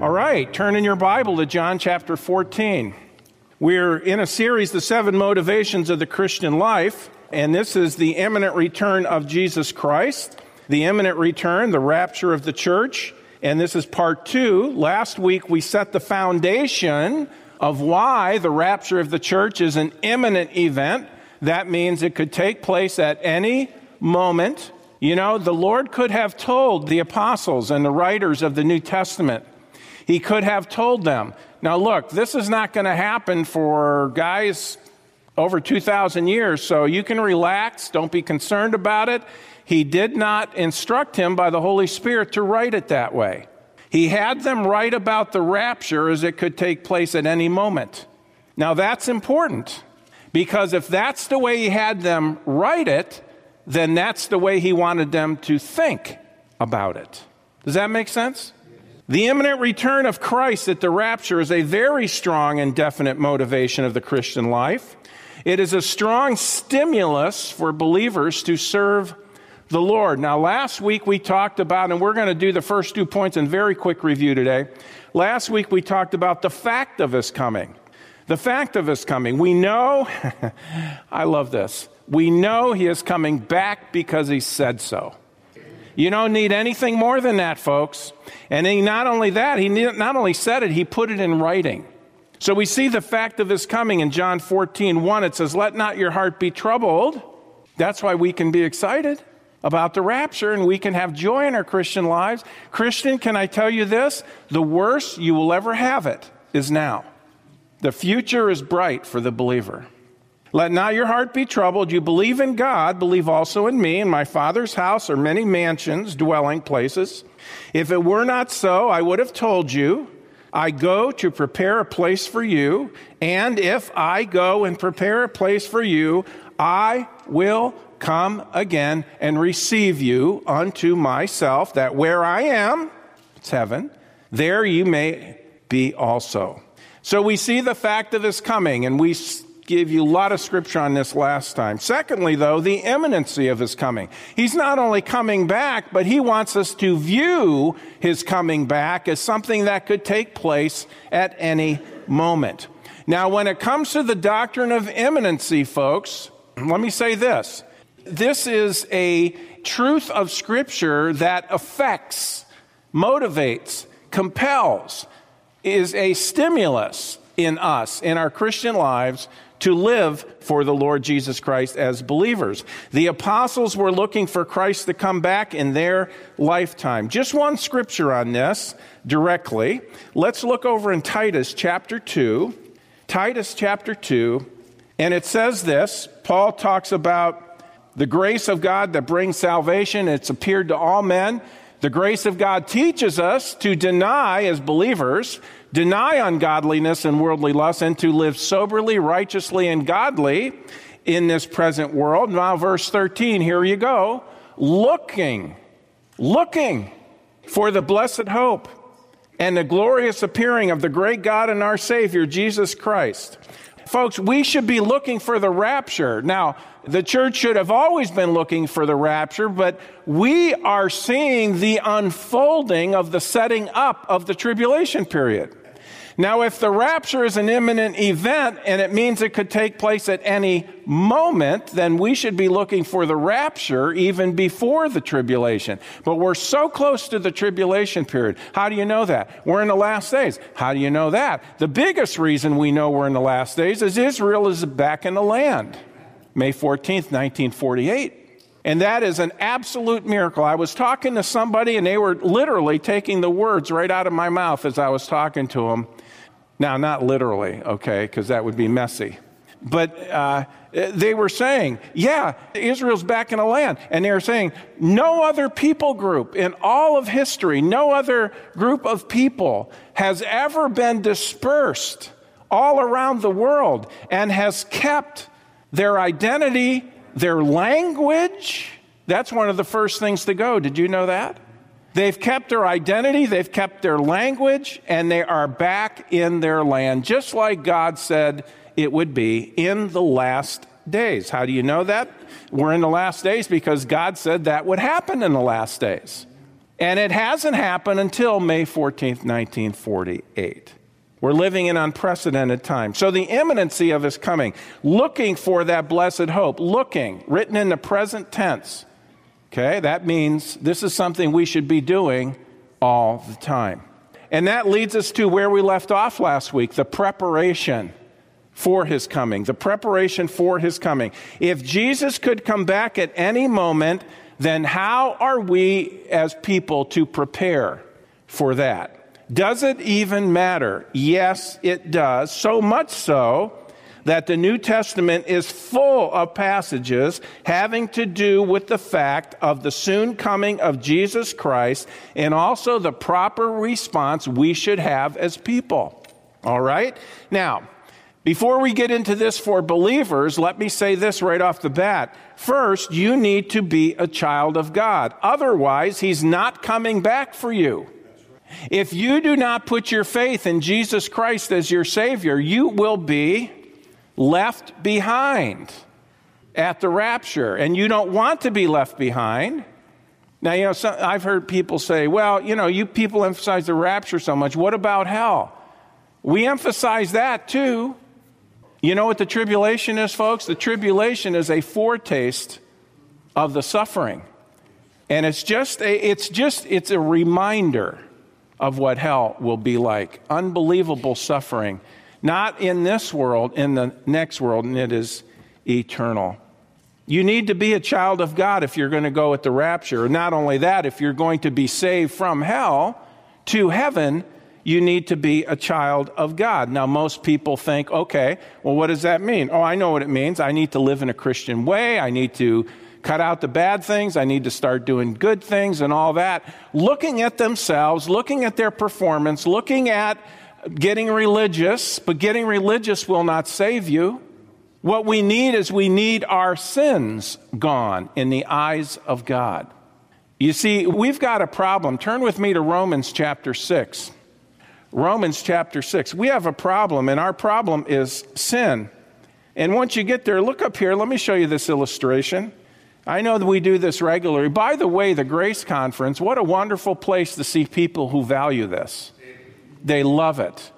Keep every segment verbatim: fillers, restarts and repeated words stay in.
All right, turn in your Bible to John chapter fourteen. We're in a series, The Seven Motivations of the Christian Life, and this is the imminent return of Jesus Christ, the imminent return, the rapture of the church, and this is part two. Last week we set the foundation of why the rapture of the church is an imminent event. That means it could take place at any moment. You know, the Lord could have told the apostles and the writers of the New Testament. He could have told them, now look, this is not going to happen for guys over two thousand years, so you can relax, don't be concerned about it. He did not instruct him by the Holy Spirit to write it that way. He had them write about the rapture as it could take place at any moment. Now that's important, because if that's the way he had them write it, then that's the way he wanted them to think about it. Does that make sense? The imminent return of Christ at the rapture is a very strong and definite motivation of the Christian life. It is a strong stimulus for believers to serve the Lord. Now, last week we talked about, and we're going to do the first two points in very quick review today. Last week we talked about the fact of His coming. The fact of His coming. We know, I love this, we know He is coming back because He said so. You don't need anything more than that, folks. And he, not only that, he not only said it, he put it in writing. So we see the fact of his coming in John fourteen one. It says, let not your heart be troubled. That's why we can be excited about the rapture and we can have joy in our Christian lives. Christian, can I tell you this? The worst you will ever have it is now. The future is bright for the believer. Let not your heart be troubled. You believe in God, believe also in me. In my Father's house are many mansions, dwelling places. If it were not so, I would have told you, I go to prepare a place for you. And if I go and prepare a place for you, I will come again and receive you unto myself, that where I am, it's heaven, there you may be also. So we see the fact of his coming, and we gave you a lot of scripture on this last time. Secondly, though, the imminency of his coming. He's not only coming back, but he wants us to view his coming back as something that could take place at any moment. Now, when it comes to the doctrine of imminency, folks, let me say this. This is a truth of scripture that affects, motivates, compels, is a stimulus in us, in our Christian lives, to live for the Lord Jesus Christ as believers. The apostles were looking for Christ to come back in their lifetime. Just one scripture on this directly. Let's look over in Titus chapter two. Titus chapter two, and it says this. Paul talks about the grace of God that brings salvation. It's appeared to all men. The grace of God teaches us to deny, as believers, deny ungodliness and worldly lust, and to live soberly, righteously, and godly in this present world. Now, verse thirteen, here you go. Looking, looking for the blessed hope and the glorious appearing of the great God and our Savior, Jesus Christ. Folks, we should be looking for the rapture. Now, the church should have always been looking for the rapture, but we are seeing the unfolding of the setting up of the tribulation period. Now, if the rapture is an imminent event and it means it could take place at any moment, then we should be looking for the rapture even before the tribulation. But we're so close to the tribulation period. How do you know that? We're in the last days. How do you know that? The biggest reason we know we're in the last days is Israel is back in the land. May fourteenth, nineteen forty-eight. And that is an absolute miracle. I was talking to somebody, and they were literally taking the words right out of my mouth as I was talking to them. Now, not literally, okay, because that would be messy. But uh, they were saying, yeah, Israel's back in the land. And they were saying, no other people group in all of history, no other group of people has ever been dispersed all around the world and has kept their identity, their language. That's one of the first things to go. Did you know that? They've kept their identity, they've kept their language, and they are back in their land, just like God said it would be in the last days. How do you know that? We're in the last days because God said that would happen in the last days. And it hasn't happened until May fourteenth, nineteen forty-eight. We're living in unprecedented times. So the imminency of his coming, looking for that blessed hope, looking, written in the present tense. Okay, that means this is something we should be doing all the time. And that leads us to where we left off last week, the preparation for his coming, the preparation for his coming. If Jesus could come back at any moment, then how are we as people to prepare for that? Does it even matter? Yes, it does. So much so that the New Testament is full of passages having to do with the fact of the soon coming of Jesus Christ and also the proper response we should have as people. All right? Now, before we get into this for believers, let me say this right off the bat. First, you need to be a child of God. Otherwise, he's not coming back for you. If you do not put your faith in Jesus Christ as your Savior, you will be left behind at the rapture, and you don't want to be left behind. Now, you know, some, I've heard people say, well, you know, you people emphasize the rapture so much. What about hell? We emphasize that too. You know what the tribulation is, folks? The tribulation is a foretaste of the suffering. And it's just a, it's just, it's a reminder of what hell will be like. Unbelievable suffering. Not in this world, in the next world, and it is eternal. You need to be a child of God if you're going to go at the rapture. Not only that, if you're going to be saved from hell to heaven, you need to be a child of God. Now, most people think, okay, well, what does that mean? Oh, I know what it means. I need to live in a Christian way. I need to cut out the bad things. I need to start doing good things and all that. Looking at themselves, looking at their performance, looking at getting religious, but getting religious will not save you. What we need is we need our sins gone in the eyes of God. You see, we've got a problem. Turn with me to Romans chapter six. Romans chapter six. We have a problem, and our problem is sin. And once you get there, look up here. Let me show you this illustration. I know that we do this regularly. By the way, the Grace Conference, what a wonderful place to see people who value this. They love it.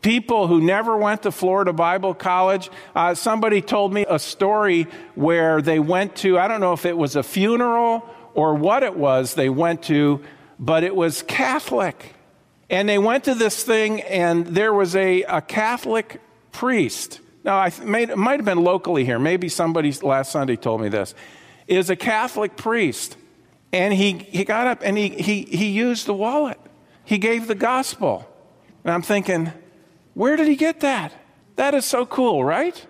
People who never went to Florida Bible College. Uh, somebody told me a story where they went to, I don't know if it was a funeral or what it was they went to, but it was Catholic. And they went to this thing, and there was a, a Catholic priest. Now, I th- made, it might have been locally here. Maybe somebody last Sunday told me this. Is a Catholic priest, and he, he got up and he, he, he used the wallet. He gave the gospel. And I'm thinking, where did he get that? That is so cool, right?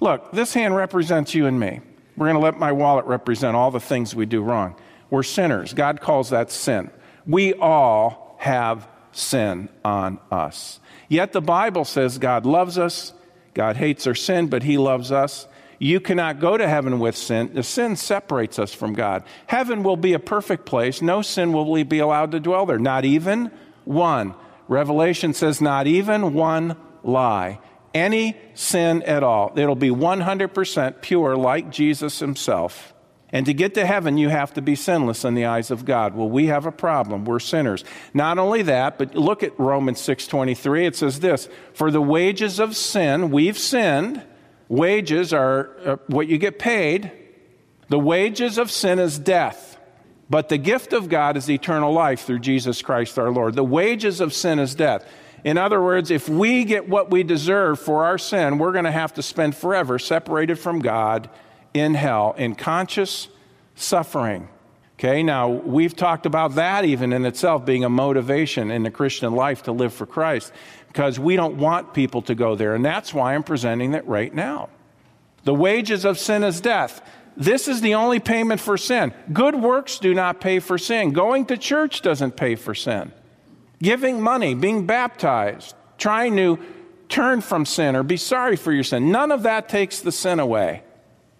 Look, this hand represents you and me. We're going to let my wallet represent all the things we do wrong. We're sinners. God calls that sin. We all have sin on us. Yet the Bible says God loves us. God hates our sin, but he loves us. You cannot go to heaven with sin. The sin separates us from God. Heaven will be a perfect place. No sin will be allowed to dwell there. Not even one. Revelation says not even one lie. Any sin at all. It'll be one hundred percent pure like Jesus himself. And to get to heaven, you have to be sinless in the eyes of God. Well, we have a problem. We're sinners. Not only that, but look at Romans six twenty-three. It says this, for the wages of sin, we've sinned. Wages are uh, what you get paid. The wages of sin is death, but the gift of God is eternal life through Jesus Christ our Lord. The wages of sin is death. In other words, if we get what we deserve for our sin, we're going to have to spend forever separated from God in hell, in conscious suffering. Okay, now we've talked about that even in itself being a motivation in the Christian life to live for Christ, because we don't want people to go there. And that's why I'm presenting that right now. The wages of sin is death. This is the only payment for sin. Good works do not pay for sin. Going to church doesn't pay for sin. Giving money, being baptized, trying to turn from sin or be sorry for your sin. None of that takes the sin away.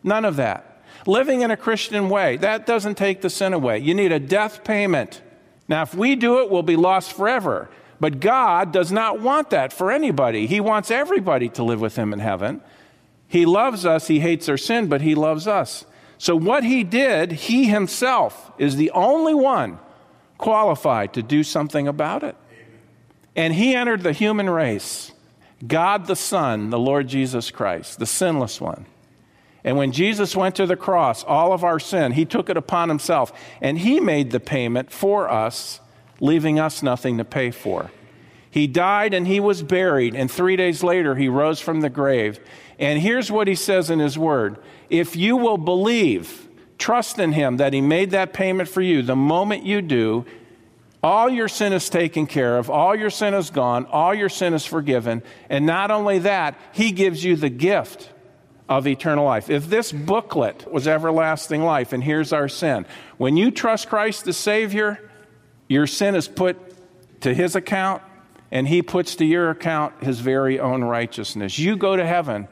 None of that. Living in a Christian way, that doesn't take the sin away. You need a death payment. Now, if we do it, we'll be lost forever. But God does not want that for anybody. He wants everybody to live with him in heaven. He loves us. He hates our sin, but he loves us. So what he did, he himself is the only one qualified to do something about it. And he entered the human race, God the Son, the Lord Jesus Christ, the sinless one. And when Jesus went to the cross, all of our sin, he took it upon himself, and he made the payment for us, leaving us nothing to pay for. He died and he was buried, and three days later he rose from the grave. And here's what he says in his word: if you will believe, trust in him that he made that payment for you, the moment you do, all your sin is taken care of, all your sin is gone, all your sin is forgiven, and not only that, he gives you the gift of eternal life. If this booklet was everlasting life, and here's our sin, when you trust Christ the Savior, your sin is put to his account, and he puts to your account his very own righteousness. You go to heaven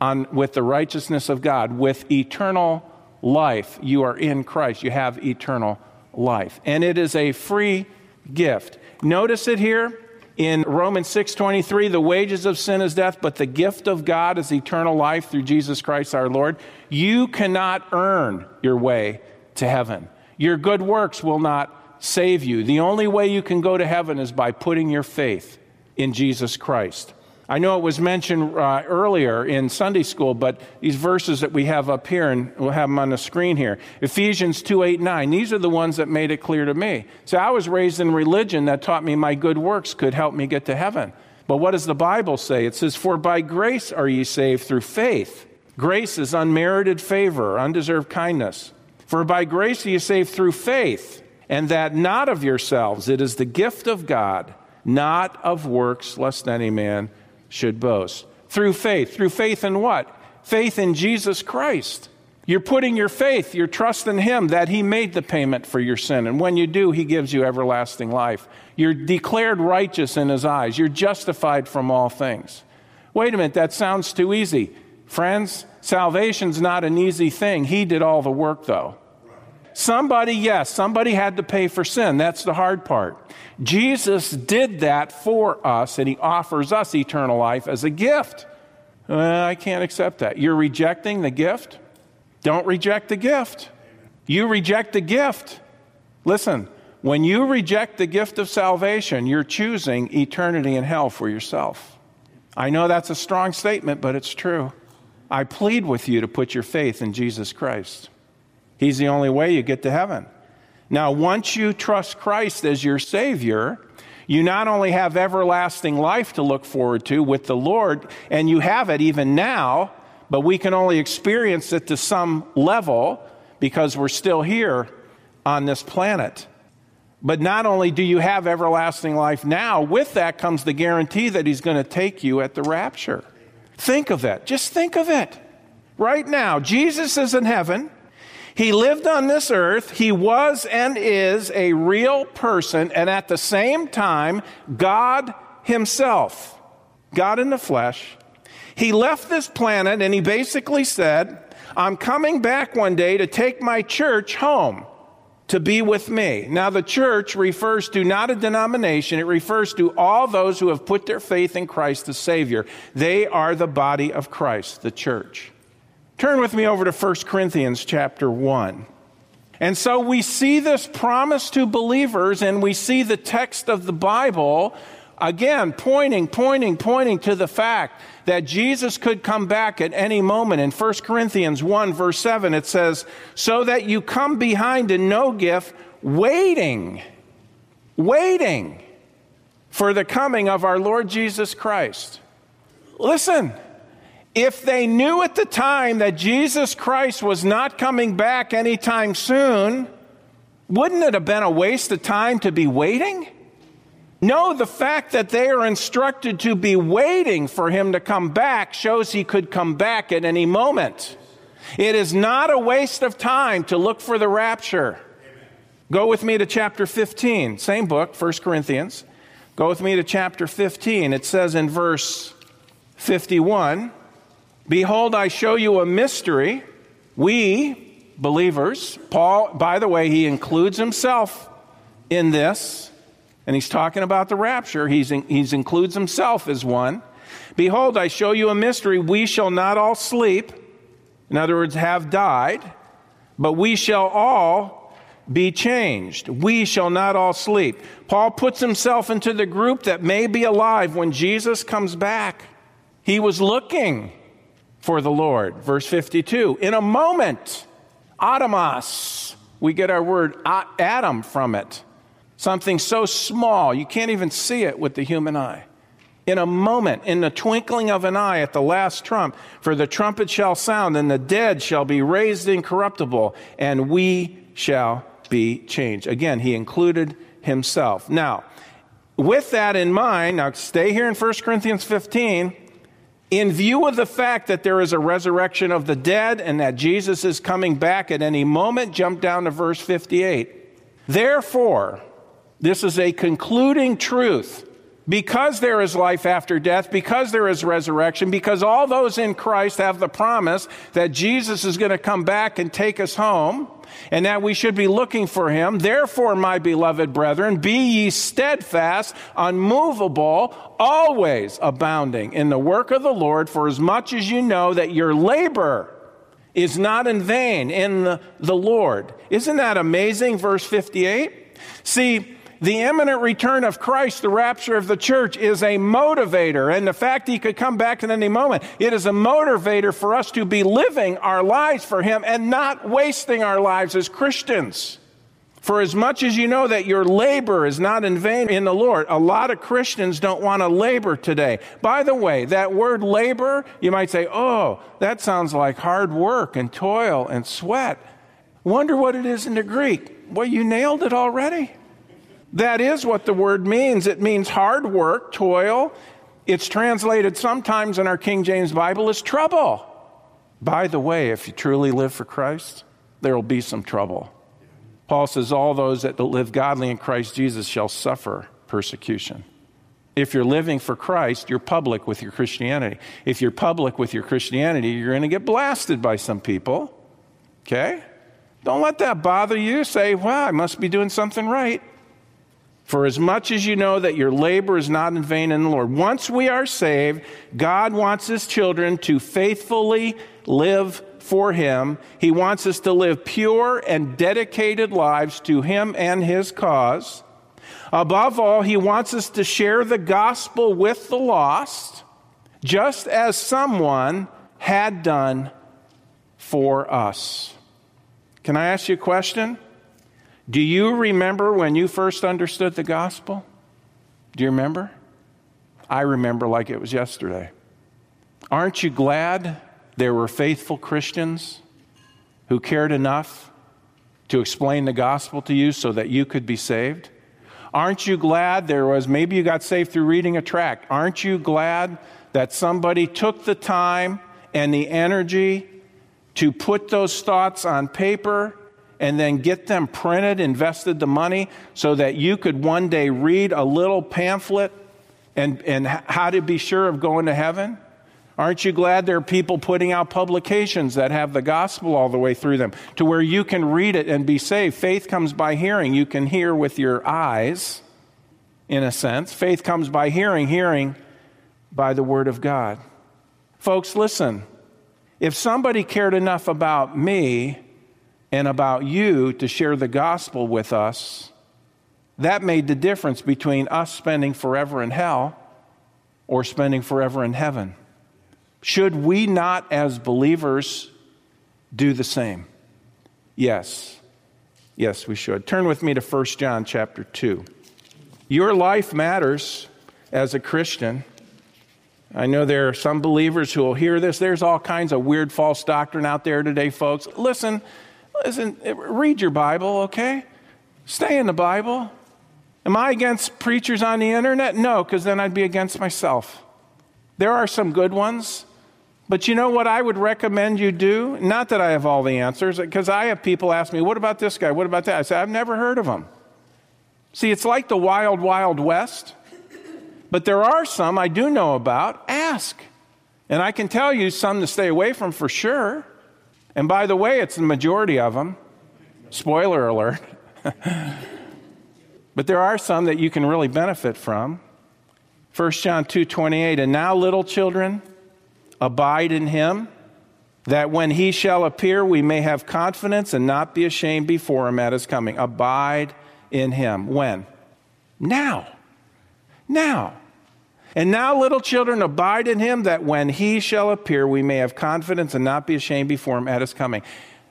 on, with the righteousness of God, with eternal life. You are in Christ. You have eternal life. And it is a free gift. Notice it here. In Romans six twenty-three, the wages of sin is death, but the gift of God is eternal life through Jesus Christ our Lord. You cannot earn your way to heaven. Your good works will not save you. The only way you can go to heaven is by putting your faith in Jesus Christ. I know it was mentioned uh, earlier in Sunday school, but these verses that we have up here, and we'll have them on the screen here, Ephesians two, eight, nine, these are the ones that made it clear to me. So I was raised in religion that taught me my good works could help me get to heaven. But what does the Bible say? It says, for by grace are ye saved through faith. Grace is unmerited favor, undeserved kindness. For by grace are ye saved through faith, and that not of yourselves. It is the gift of God, not of works, lest any man should boast. Through faith. Through faith in what? Faith in Jesus Christ. You're putting your faith, your trust in him, that he made the payment for your sin. And when you do, he gives you everlasting life. You're declared righteous in his eyes. You're justified from all things. Wait a minute, that sounds too easy. Friends, salvation's not an easy thing. He did all the work, though. Somebody, yes, somebody had to pay for sin. That's the hard part. Jesus did that for us, and he offers us eternal life as a gift. Uh, I can't accept that. You're rejecting the gift? Don't reject the gift. You reject the gift. Listen, when you reject the gift of salvation, you're choosing eternity in hell for yourself. I know that's a strong statement, but it's true. I plead with you to put your faith in Jesus Christ. He's the only way you get to heaven. Now, once you trust Christ as your Savior, you not only have everlasting life to look forward to with the Lord, and you have it even now, but we can only experience it to some level because we're still here on this planet. But not only do you have everlasting life now, with that comes the guarantee that he's going to take you at the rapture. Think of it. Just think of it. Right now, Jesus is in heaven. He lived on this earth. He was and is a real person, and at the same time, God himself, God in the flesh. He left this planet, and he basically said, I'm coming back one day to take my church home to be with me. Now, the church refers to not a denomination. It refers to all those who have put their faith in Christ the Savior. They are the body of Christ, the church. Turn with me over to First Corinthians chapter one. And so we see this promise to believers, and we see the text of the Bible, again, pointing, pointing, pointing to the fact that Jesus could come back at any moment. In First Corinthians one, verse seven, it says, so that you come behind in no gift, waiting, waiting for the coming of our Lord Jesus Christ. Listen. If they knew at the time that Jesus Christ was not coming back anytime soon, wouldn't it have been a waste of time to be waiting? No, the fact that they are instructed to be waiting for him to come back shows he could come back at any moment. It is not a waste of time to look for the rapture. Go with me to chapter fifteen, same book, First Corinthians. Go with me to chapter fifteen. It says in verse fifty-one, behold, I show you a mystery. We, believers, Paul, by the way, he includes himself in this, and he's talking about the rapture. He's in, he's includes himself as one. Behold, I show you a mystery. We shall not all sleep, in other words, have died, but we shall all be changed. We shall not all sleep. Paul puts himself into the group that may be alive when Jesus comes back. He was looking for the Lord. Verse fifty-two, in a moment, atomos. We get our word atom from it. Something so small, you can't even see it with the human eye. In a moment, in the twinkling of an eye at the last trump, for the trumpet shall sound, and the dead shall be raised incorruptible, and we shall be changed. Again, he included himself. Now, with that in mind, now stay here in First Corinthians fifteen, in view of the fact that there is a resurrection of the dead and that Jesus is coming back at any moment, jump down to verse fifty-eight. Therefore, this is a concluding truth. Because there is life after death, because there is resurrection, because all those in Christ have the promise that Jesus is going to come back and take us home, and that we should be looking for him. Therefore, my beloved brethren, be ye steadfast, unmovable, always abounding in the work of the Lord, for as much as you know that your labor is not in vain in the, the Lord. Isn't that amazing? Verse fifty-eight. See, the imminent return of Christ, the rapture of the church, is a motivator. And the fact he could come back at any moment, it is a motivator for us to be living our lives for him and not wasting our lives as Christians. For as much as you know that your labor is not in vain in the Lord, a lot of Christians don't want to labor today. By the way, that word labor, you might say, oh, that sounds like hard work and toil and sweat. Wonder what it is in the Greek. Well, you nailed it already. That is what the word means. It means hard work, toil. It's translated sometimes in our King James Bible as trouble. By the way, if you truly live for Christ, there will be some trouble. Paul says, all those that live godly in Christ Jesus shall suffer persecution. If you're living for Christ, you're public with your Christianity. If you're public with your Christianity, you're going to get blasted by some people. Okay? Don't let that bother you. Say, well, I must be doing something right. For as much as you know that your labor is not in vain in the Lord. Once we are saved, God wants his children to faithfully live for him. He wants us to live pure and dedicated lives to him and his cause. Above all, he wants us to share the gospel with the lost, just as someone had done for us. Can I ask you a question? Do you remember when you first understood the gospel? Do you remember? I remember like it was yesterday. Aren't you glad there were faithful Christians who cared enough to explain the gospel to you so that you could be saved? Aren't you glad there was, maybe you got saved through reading a tract. Aren't you glad that somebody took the time and the energy to put those thoughts on paper and then get them printed, invested the money, so that you could one day read a little pamphlet and, and how to be sure of going to heaven? Aren't you glad there are people putting out publications that have the gospel all the way through them, to where you can read it and be saved? Faith comes by hearing. You can hear with your eyes, in a sense. Faith comes by hearing, hearing by the word of God. Folks, listen. If somebody cared enough about me and about you to share the gospel with us, that made the difference between us spending forever in hell or spending forever in heaven. Should we not, as believers, do the same? Yes. Yes, we should. Turn with me to First John chapter two. Your life matters as a Christian. I know there are some believers who will hear this. There's all kinds of weird false doctrine out there today, folks. Listen. Listen, read your Bible, okay? Stay in the Bible. Am I against preachers on the internet? No, because then I'd be against myself. There are some good ones, but you know what I would recommend you do? Not that I have all the answers, because I have people ask me, what about this guy? What about that? I say, I've never heard of him. See, it's like the wild, wild west, but there are some I do know about. Ask, and I can tell you some to stay away from for sure. And by the way, it's the majority of them. Spoiler alert. But there are some that you can really benefit from. First John two twenty-eight, and now little children, abide in him, that when he shall appear, we may have confidence and not be ashamed before him at his coming. Abide in him. When? Now. Now. And now, little children, abide in him, that when he shall appear, we may have confidence and not be ashamed before him at his coming.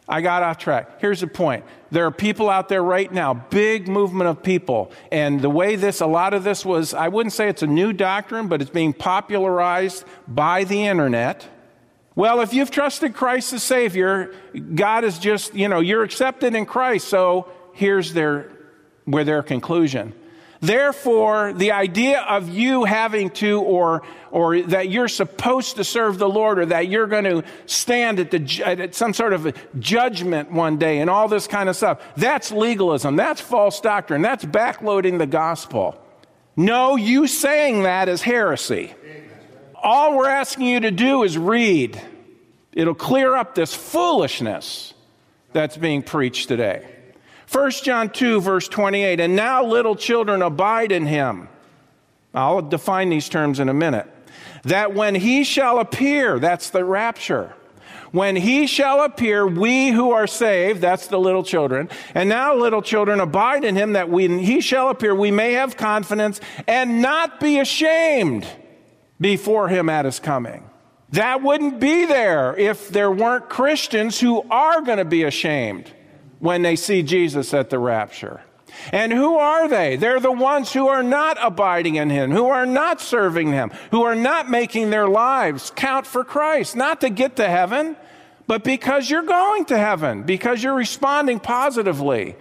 I got off track. Here's the point. There are people out there right now, big movement of people. And the way this, a lot of this was, I wouldn't say it's a new doctrine, but it's being popularized by the internet. Well, if you've trusted Christ as Savior, God is just, you know, you're accepted in Christ. So here's their, where their conclusion. Therefore, the idea of you having to, or or that you're supposed to serve the Lord, or that you're going to stand at the at some sort of a judgment one day and all this kind of stuff, that's legalism. That's false doctrine. That's backloading the gospel. No, you saying that is heresy. All we're asking you to do is read. It'll clear up this foolishness that's being preached today. First John two, verse twenty-eight, and now little children abide in him. I'll define these terms in a minute. That when he shall appear, that's the rapture. When he shall appear, we who are saved, that's the little children, and now little children abide in him, that when he shall appear, we may have confidence and not be ashamed before him at his coming. That wouldn't be there if there weren't Christians who are going to be ashamed when they see Jesus at the rapture. And who are they? They're the ones who are not abiding in him, who are not serving him, who are not making their lives count for Christ, not to get to heaven, but because you're going to heaven, because you're responding positively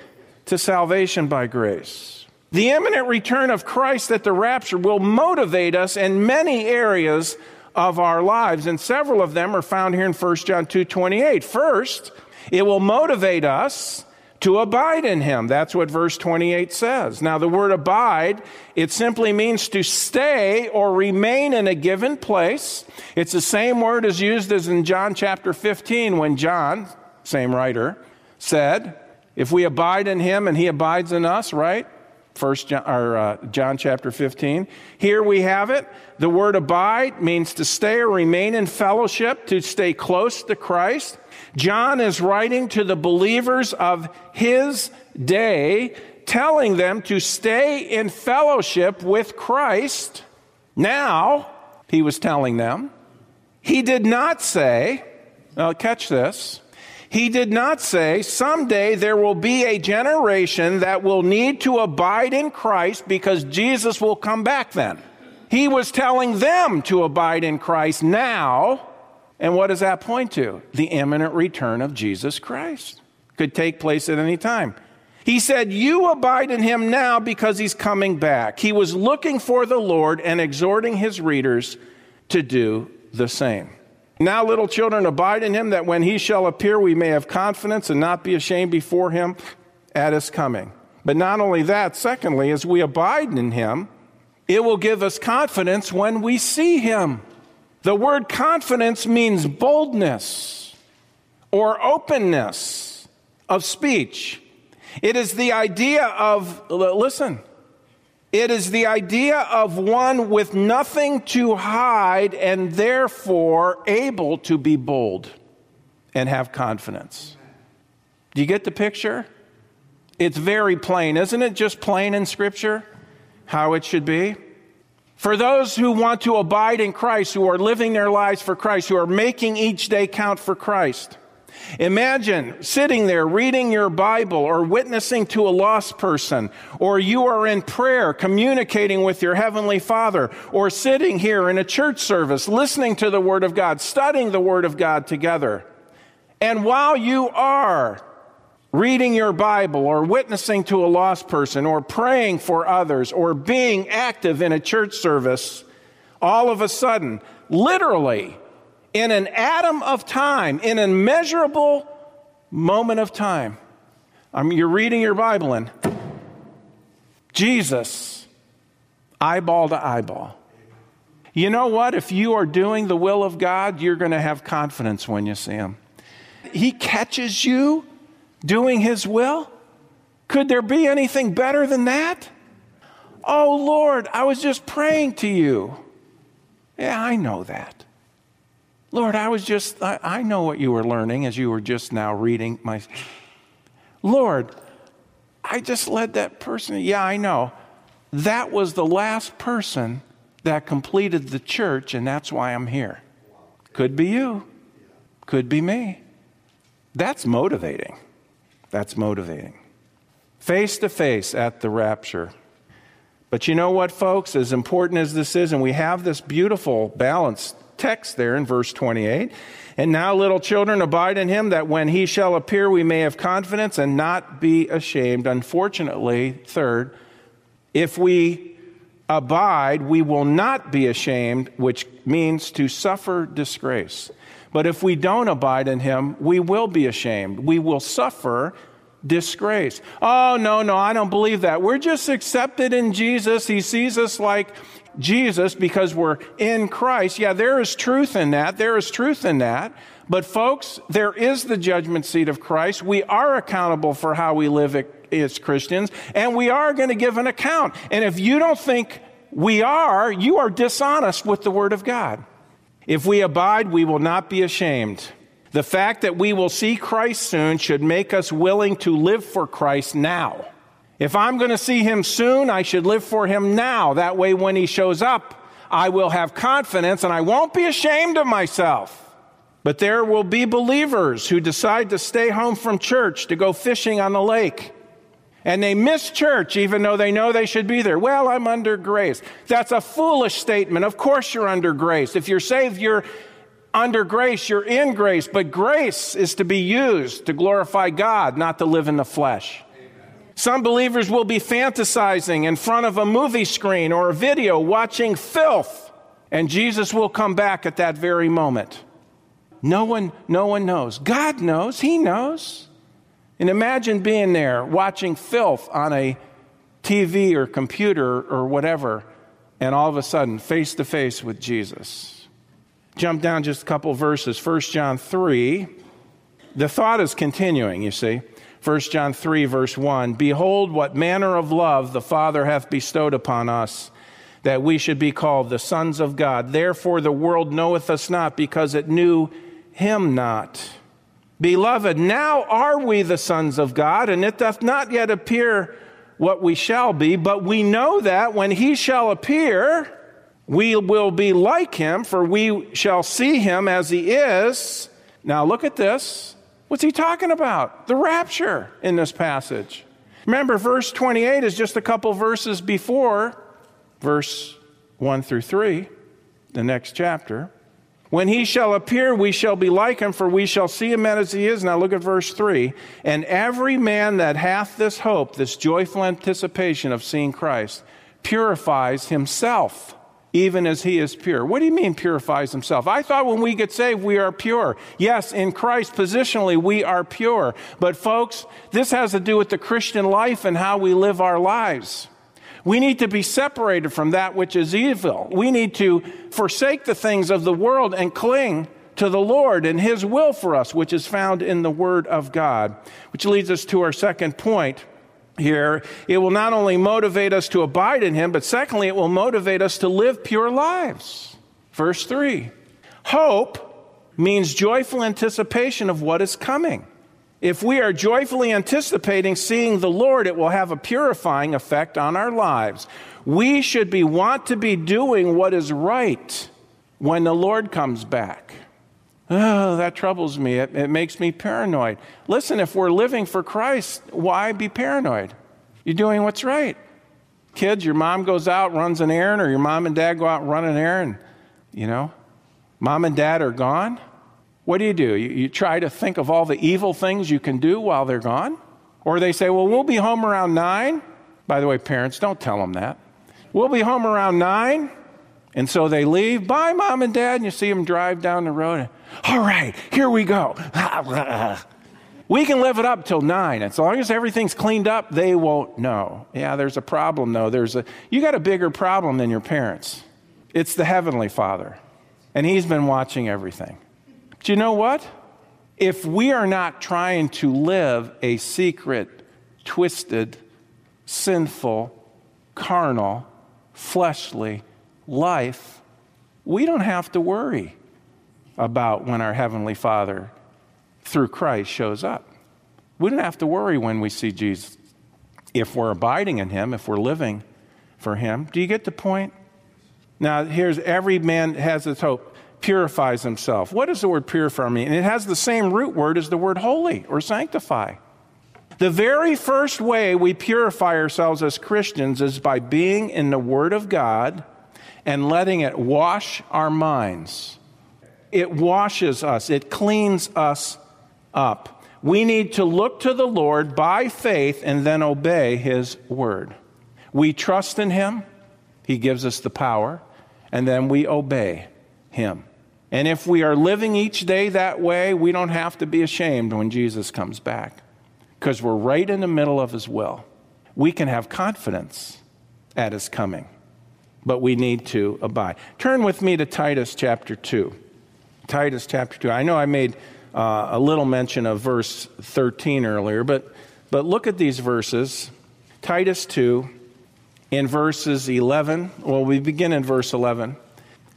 to salvation by grace. The imminent return of Christ at the rapture will motivate us in many areas of our lives, and several of them are found here in First John two twenty-eight. First, it will motivate us to abide in him. That's what verse twenty-eight says. Now, the word abide, it simply means to stay or remain in a given place. It's the same word as used as in John chapter fifteen when John, same writer, said, if we abide in him and he abides in us, right? First John, or, uh, John chapter fifteen. Here we have it. The word abide means to stay or remain in fellowship, to stay close to Christ. John is writing to the believers of his day, telling them to stay in fellowship with Christ. Now, he was telling them, he did not say, uh, catch this, he did not say, someday there will be a generation that will need to abide in Christ because Jesus will come back then. He was telling them to abide in Christ now. And what does that point to? The imminent return of Jesus Christ. Could take place at any time. He said, you abide in him now because he's coming back. He was looking for the Lord and exhorting his readers to do the same. Now, little children, abide in him, that when he shall appear, we may have confidence and not be ashamed before him at his coming. But not only that, secondly, as we abide in him, it will give us confidence when we see him. The word confidence means boldness or openness of speech. It is the idea of, listen, it is the idea of one with nothing to hide and therefore able to be bold and have confidence. Do you get the picture? It's very plain. Isn't it just plain in Scripture how it should be? For those who want to abide in Christ, who are living their lives for Christ, who are making each day count for Christ, imagine sitting there reading your Bible or witnessing to a lost person, or you are in prayer communicating with your Heavenly Father, or sitting here in a church service listening to the Word of God, studying the Word of God together. And while you are reading your Bible or witnessing to a lost person or praying for others or being active in a church service, all of a sudden, literally, in an atom of time, in an immeasurable moment of time, I mean, you're reading your Bible and Jesus, eyeball to eyeball. You know what? If you are doing the will of God, you're going to have confidence when you see him. He catches you doing his will? Could there be anything better than that? Oh, Lord, I was just praying to you. Yeah, I know that. Lord, I was just, I, I know what you were learning as you were just now reading my, Lord, I just led that person. Yeah, I know. That was the last person that completed the church, and that's why I'm here. Could be you. Could be me. That's motivating. That's motivating. Face to face at the rapture. But you know what, folks? As important as this is, and we have this beautiful balanced text there in verse twenty-eight. And now, little children, abide in him, that when he shall appear, we may have confidence and not be ashamed. Unfortunately, third, if we abide, we will not be ashamed, which means to suffer disgrace. But if we don't abide in him, we will be ashamed. We will suffer disgrace. Oh, no, no, I don't believe that. We're just accepted in Jesus. He sees us like Jesus because we're in Christ. Yeah, there is truth in that. There is truth in that. But folks, there is the judgment seat of Christ. We are accountable for how we live as Christians, and we are going to give an account. And if you don't think we are, you are dishonest with the Word of God. If we abide, we will not be ashamed. The fact that we will see Christ soon should make us willing to live for Christ now. If I'm going to see him soon, I should live for him now. That way, when he shows up, I will have confidence and I won't be ashamed of myself. But there will be believers who decide to stay home from church to go fishing on the lake. And they miss church even though they know they should be there. Well, I'm under grace. That's a foolish statement. Of course you're under grace. If you're saved, you're under grace. You're in grace. But grace is to be used to glorify God, not to live in the flesh. Some believers will be fantasizing in front of a movie screen or a video watching filth, and Jesus will come back at that very moment. No one, no one knows. God knows. He knows. And imagine being there watching filth on a T V or computer or whatever, and all of a sudden, face to face with Jesus. Jump down just a couple verses. First John three. The thought is continuing, you see. First John three, verse one, behold, what manner of love the Father hath bestowed upon us, that we should be called the sons of God. Therefore the world knoweth us not, because it knew him not. Beloved, now are we the sons of God, and it doth not yet appear what we shall be, but we know that when he shall appear, we will be like him, for we shall see him as he is. Now look at this. What's he talking about? The rapture in this passage. Remember, verse twenty-eight is just a couple verses before verse one through three, the next chapter. When he shall appear, we shall be like him, for we shall see him as he is. Now look at verse three. And every man that hath this hope, this joyful anticipation of seeing Christ, purifies himself, even as he is pure. What do you mean purifies himself? I thought when we get saved, we are pure. Yes, in Christ, positionally, we are pure. But folks, this has to do with the Christian life and how we live our lives. We need to be separated from that which is evil. We need to forsake the things of the world and cling to the Lord and his will for us, which is found in the Word of God. Which leads us to our second point. Here, it will not only motivate us to abide in him, but secondly, it will motivate us to live pure lives. Verse three, hope means joyful anticipation of what is coming. If we are joyfully anticipating seeing the Lord, it will have a purifying effect on our lives. We should be want to be doing what is right when the Lord comes back. Oh, that troubles me. It, it makes me paranoid. Listen, if we're living for Christ, why be paranoid? You're doing what's right. Kids, your mom goes out, runs an errand, or your mom and dad go out and run an errand. You know, mom and dad are gone. What do you do? You, you try to think of all the evil things you can do while they're gone? Or they say, well, we'll be home around nine. By the way, parents, don't tell them that. We'll be home around nine. And so they leave. Bye, mom and dad. And you see them drive down the road. All right, here we go. We can live it up till nine. As long as everything's cleaned up, they won't know. Yeah, there's a problem, though. There's a you got a bigger problem than your parents. It's the Heavenly Father. And he's been watching everything. But you know what? If we are not trying to live a secret, twisted, sinful, carnal, fleshly life, we don't have to worry. about when our Heavenly Father through Christ shows up. We don't have to worry when we see Jesus if we're abiding in him, if we're living for him. Do you get the point? Now, here's every man has his hope, purifies himself. What does the word purify mean? And it has the same root word as the word holy or sanctify. The very first way we purify ourselves as Christians is by being in the Word of God and letting it wash our minds. It washes us. It cleans us up. We need to look to the Lord by faith and then obey His Word. We trust in Him. He gives us the power. And then we obey Him. And if we are living each day that way, we don't have to be ashamed when Jesus comes back, because we're right in the middle of His will. We can have confidence at His coming, but we need to abide. Turn with me to Titus chapter two. Titus chapter two. I know I made uh, a little mention of verse thirteen earlier, but, but look at these verses. Titus two in verses eleven. Well, we begin in verse eleven.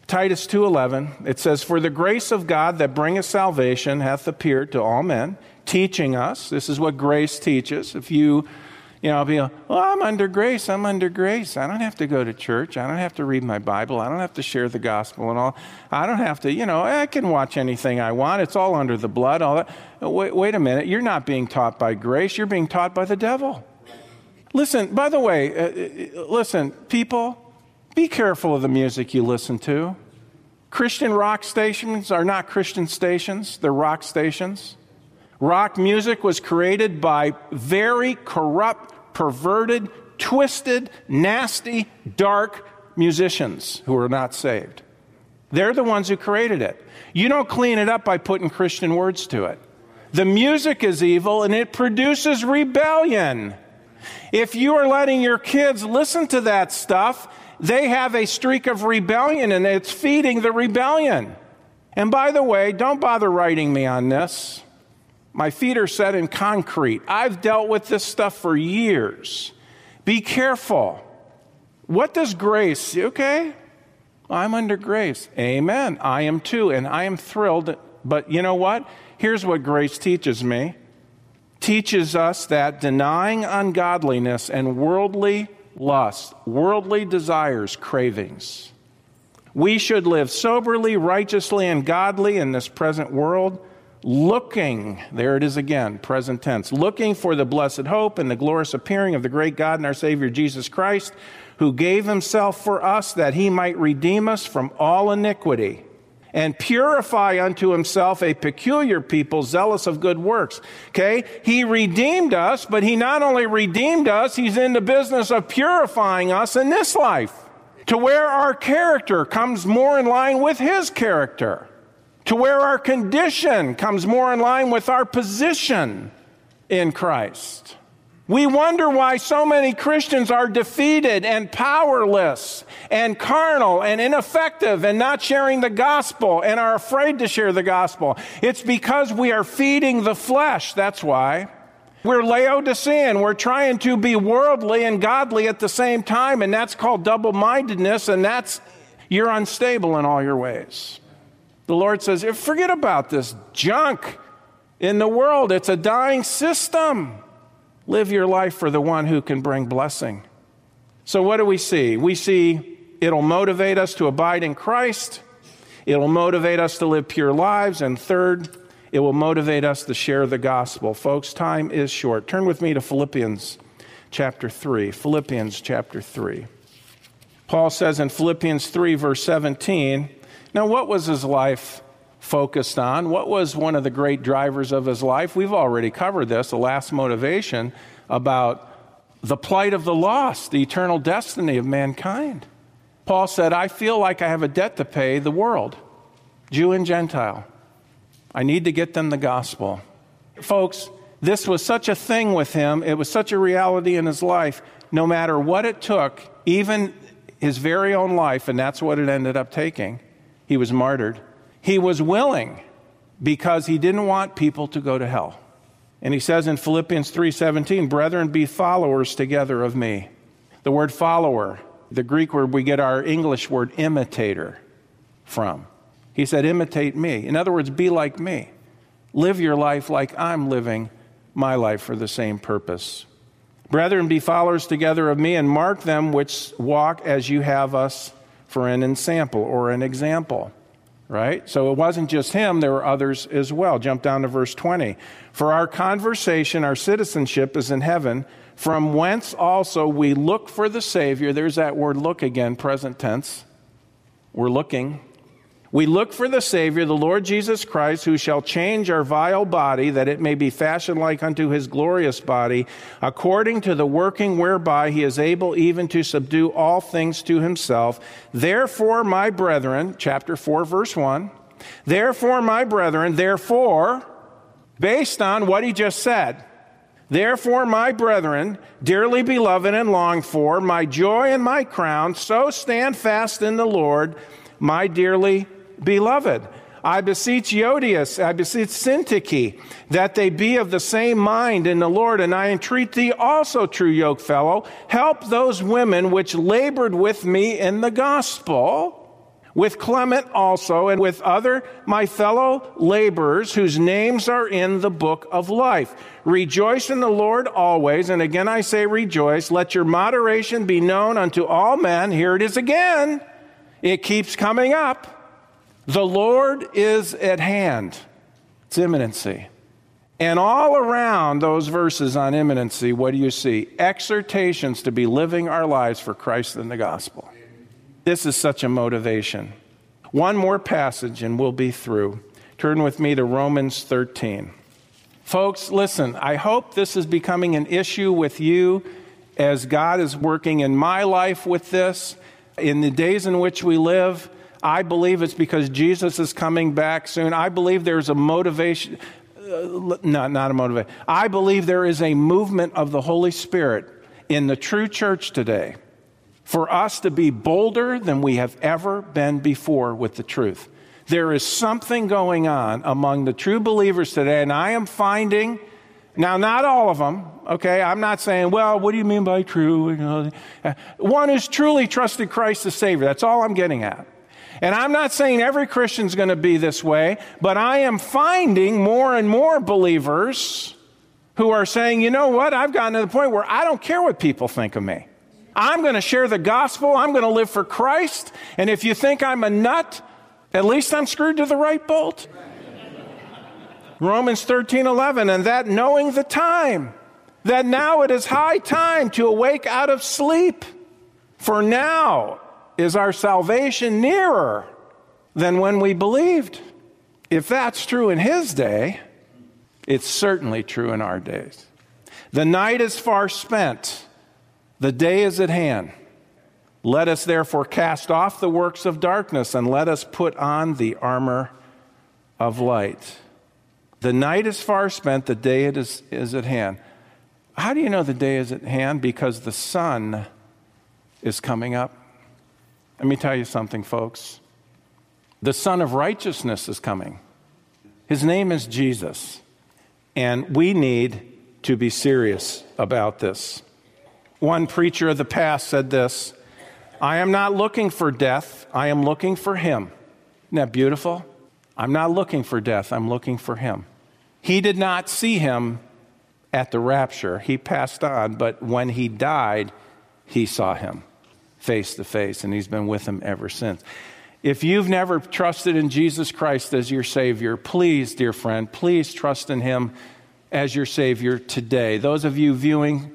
Titus two eleven, it says, "For the grace of God that bringeth salvation hath appeared to all men, teaching us." This is what grace teaches. If you, you know, be like, "Oh, I'm under grace, I'm under grace. I don't have to go to church. I don't have to read my Bible. I don't have to share the gospel and all. I don't have to, you know, I can watch anything I want. It's all under the blood, all that." Wait, wait a minute. You're not being taught by grace. You're being taught by the devil. Listen, by the way, uh, listen, people, be careful of the music you listen to. Christian rock stations are not Christian stations. They're rock stations. Rock music was created by very corrupt, perverted, twisted, nasty, dark musicians who are not saved. They're the ones who created it. You don't clean it up by putting Christian words to it. The music is evil and it produces rebellion. If you are letting your kids listen to that stuff, they have a streak of rebellion, and it's feeding the rebellion. And by the way, don't bother writing me on this. My feet are set in concrete. I've dealt with this stuff for years. Be careful. What does grace, okay? I'm under grace. Amen. I am too, and I am thrilled. But you know what? Here's what grace teaches me. Teaches us that denying ungodliness and worldly lust, worldly desires, cravings. We should live soberly, righteously, and godly in this present world, looking, there it is again, present tense, looking for the blessed hope and the glorious appearing of the great God and our Savior Jesus Christ, who gave himself for us that he might redeem us from all iniquity and purify unto himself a peculiar people, zealous of good works. Okay? He redeemed us, but he not only redeemed us, he's in the business of purifying us in this life, to where our character comes more in line with his character, to where our condition comes more in line with our position in Christ. We wonder why so many Christians are defeated and powerless and carnal and ineffective and not sharing the gospel and are afraid to share the gospel. It's because we are feeding the flesh. That's why. We're Laodicean. We're trying to be worldly and godly at the same time, and that's called double-mindedness, and that's, you're unstable in all your ways. The Lord says, forget about this junk in the world. It's a dying system. Live your life for the one who can bring blessing. So what do we see? We see it'll motivate us to abide in Christ. It'll motivate us to live pure lives. And third, it will motivate us to share the gospel. Folks, time is short. Turn with me to Philippians chapter three. Philippians chapter three. Paul says in Philippians three, verse seventeen, now what was his life focused on? What was one of the great drivers of his life? We've already covered this, the last motivation, about the plight of the lost, the eternal destiny of mankind. Paul said, I feel like I have a debt to pay the world, Jew and Gentile. I need to get them the gospel. Folks, this was such a thing with him. It was such a reality in his life, no matter what it took, even his very own life, and that's what it ended up taking. He was martyred. He was willing because he didn't want people to go to hell. And he says in Philippians three seventeen, brethren, be followers together of me. The word follower, the Greek word we get our English word imitator from. He said, imitate me. In other words, be like me. Live your life like I'm living my life for the same purpose. Brethren, be followers together of me, and mark them which walk as you have us for an ensample or an example. Right? So it wasn't just him, there were others as well. Jump down to verse twenty. For our conversation, our citizenship is in heaven, from whence also we look for the Savior. There's that word look again, present tense. We're looking. We look for the Savior, the Lord Jesus Christ, who shall change our vile body, that it may be fashioned like unto his glorious body, according to the working whereby he is able even to subdue all things to himself. Therefore, my brethren, chapter four, verse one, therefore, my brethren, therefore, based on what he just said, therefore, my brethren, dearly beloved and longed for, my joy and my crown, so stand fast in the Lord, my dearly beloved. I beseech Eodias, I beseech Syntyche, that they be of the same mind in the Lord, and I entreat thee also, true yokefellow, help those women which labored with me in the gospel, with Clement also, and with other my fellow laborers, whose names are in the book of life. Rejoice in the Lord always, and again I say rejoice. Let your moderation be known unto all men. Here it is again. It keeps coming up. The Lord is at hand. It's imminency. And all around those verses on imminency, what do you see? Exhortations to be living our lives for Christ and the gospel. This is such a motivation. One more passage and we'll be through. Turn with me to Romans thirteen. Folks, listen, I hope this is becoming an issue with you as God is working in my life with this. In the days in which we live, I believe it's because Jesus is coming back soon. I believe there's a motivation, uh, not, not a motivation. I believe there is a movement of the Holy Spirit in the true church today for us to be bolder than we have ever been before with the truth. There is something going on among the true believers today, and I am finding, now not all of them, okay, I'm not saying, well, what do you mean by true? One who's truly trusted Christ as Savior. That's all I'm getting at. And I'm not saying every Christian's going to be this way, but I am finding more and more believers who are saying, you know what, I've gotten to the point where I don't care what people think of me. I'm going to share the gospel. I'm going to live for Christ. And if you think I'm a nut, at least I'm screwed to the right bolt. Romans thirteen eleven, and that knowing the time, that now it is high time to awake out of sleep. For now is our salvation nearer than when we believed. If that's true in his day, it's certainly true in our days. The night is far spent, the day is at hand. Let us therefore cast off the works of darkness, and let us put on the armor of light. The night is far spent, the day it is, is at hand. How do you know the day is at hand? Because the sun is coming up. Let me tell you something, folks. The Son of Righteousness is coming. His name is Jesus. And we need to be serious about this. One preacher of the past said this, I am not looking for death, I am looking for him. Isn't that beautiful? I'm not looking for death, I'm looking for him. He did not see him at the rapture. He passed on, but when he died, he saw him face to face, and he's been with him ever since. If you've never trusted in Jesus Christ as your Savior, please, dear friend, please trust in him as your Savior today. Those of you viewing,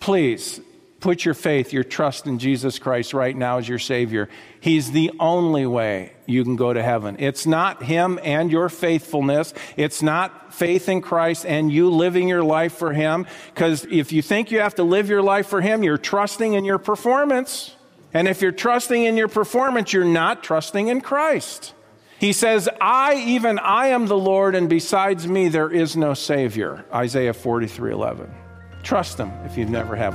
please put your faith, your trust in Jesus Christ right now as your Savior. He's the only way you can go to heaven. It's not him and your faithfulness. It's not faith in Christ and you living your life for him. Because if you think you have to live your life for him, you're trusting in your performance. And if you're trusting in your performance, you're not trusting in Christ. He says, I, even I am the Lord, and besides me there is no Savior. Isaiah forty-three eleven. Trust him if you've never have.